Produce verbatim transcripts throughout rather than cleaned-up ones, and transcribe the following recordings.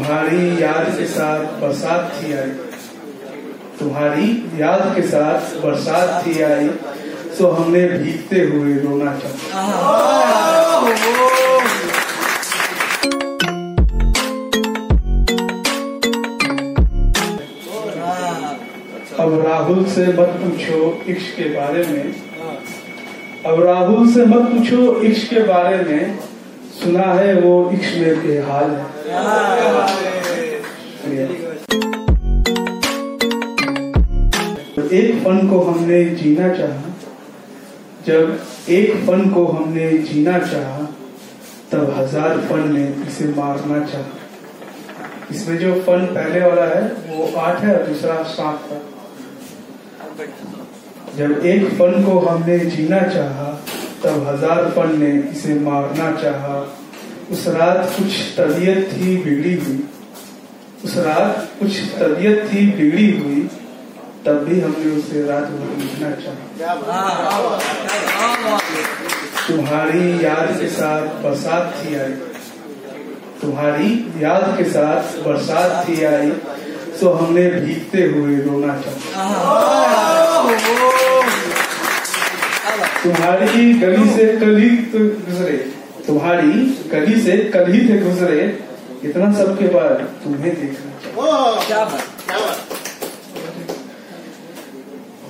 तुम्हारी याद के साथ बरसात थी आई, तुम्हारी याद के साथ बरसात थी आई, तो हमने भीगते हुए रोना चाहिए। अब राहुल से मत पूछो इश्क के बारे में, अब राहुल से मत पूछो इश्क के बारे में, सुना है वो इश्क में बेहाल है। एक पन को हमने जीना चाहा, जब एक पन को हमने जीना चाहा, तब हजार पन ने इसे मारना चाहा। इसमें जो फन पहले वाला है वो आठ है और दूसरा सात है। जब एक फन को हमने जीना चाहा, तब हजार फन ने इसे मारना चाहा। उस रात कुछ तबीयत थी बिगड़ी हुई, उस रात कुछ तबीयत थी बिगड़ी हुई, तब भी हमने उसे रात भर लिखना चाहा। तुम्हारी याद के साथ बरसात थी आई, तुम्हारी याद के साथ बरसात थी आई, तो हमने भीगते हुए रोना चाहिए। तुम्हारी गली से कली गुजरे, तुम्हारी गली से कली थे गुजरे, इतना सब के बाद तुम्हें देखना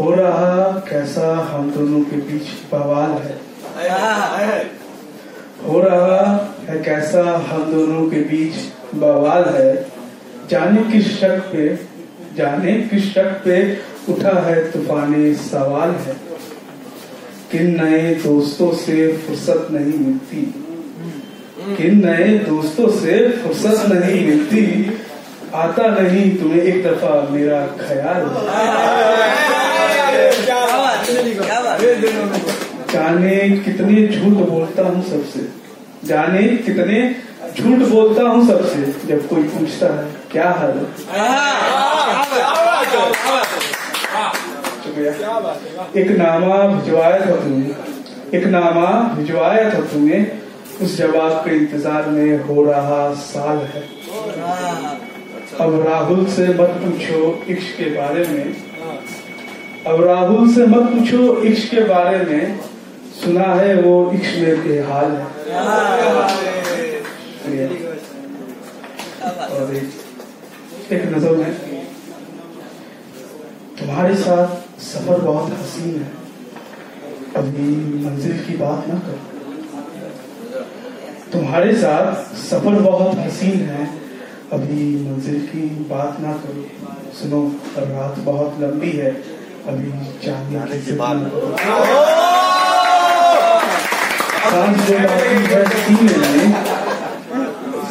हो रहा कैसा हम दोनों के बीच बवाल है, हो रहा है कैसा हम दोनों के बीच बवाल है, जाने किस शक पे, जाने किस शक पे उठा है तूफाने सवाल है, किन नए दोस्तों से फुर्सत नहीं मिलती, किन नए दोस्तों से फुर्सत नहीं मिलती, आता नहीं तुम्हें एक दफा मेरा ख्याल। जाने कितने झूठ बोलता हूँ सबसे, जाने कितने झूठ बोलता हूँ सबसे, जब कोई पूछता है क्या हाल है। एक नामा भिजवाया था तुमने, एक नामा भिजवाया था तुमने, उस जवाब के इंतजार में हो रहा साल है। अब राहुल से मत पूछो इश्क के बारे में, अब राहुल से मत पूछो इश्क के बारे में, सुना है वो इश्क में बेहाल है। और एक नजर में तुम्हारे साथ सफर बहुत हसीन है, अभी मंजिल की बात ना करो, तुम्हारे साथ सफर बहुत हसीन है, अभी मंजिल की बात ना करो, सुनो रात बहुत लंबी है, अभी चांदनी की बात ना करो,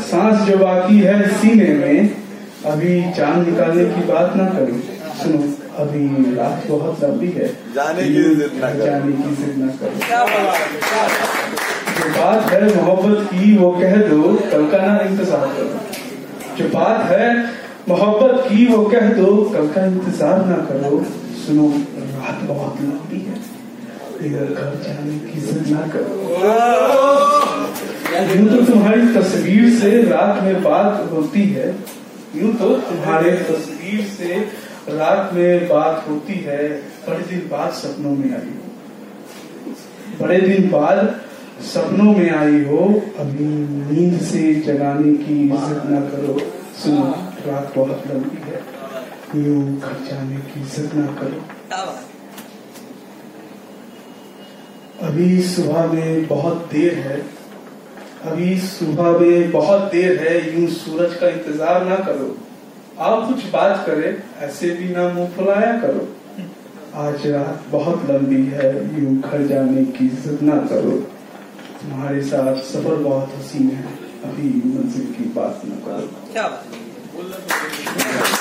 सांस जो बाकी है सीने में, अभी चांद निकालने की बात ना करो, सुनो अभी रात बहुत लंबी है, जाने की जिद ना करो। जो बात है मोहब्बत की वो कह दो, कल का ना इंतजार करो, जो बात है मोहब्बत की वो कह दो, कल का इंतजार ना करो, सुनो रात बहुत लंबी है, घर जाने की जिद ना करो। यूं तो तुम्हारी तस्वीर से रात में बात होती है, यूं तो तुम्हारे तस्वीर से रात में बात होती है, बड़े दिन बाद सपनों में आई हो, बड़े दिन बाद सपनों में आई हो, अभी नींद से जगाने की इज्जत ना करो, सुनो रात बहुत लंबी है, यूं घर जाने की इज्जत ना करो। अभी सुबह में बहुत देर है, अभी सुबह में बहुत देर है, यूं सूरज का इंतजार ना करो, आप कुछ बात करें ऐसे भी ना मुंह फुलाया करो, आज रात बहुत लंबी है, यूं घर जाने की जिद ना करो, तुम्हारे साथ सफर बहुत हसीन है, अभी मंजिल की बात ना करो।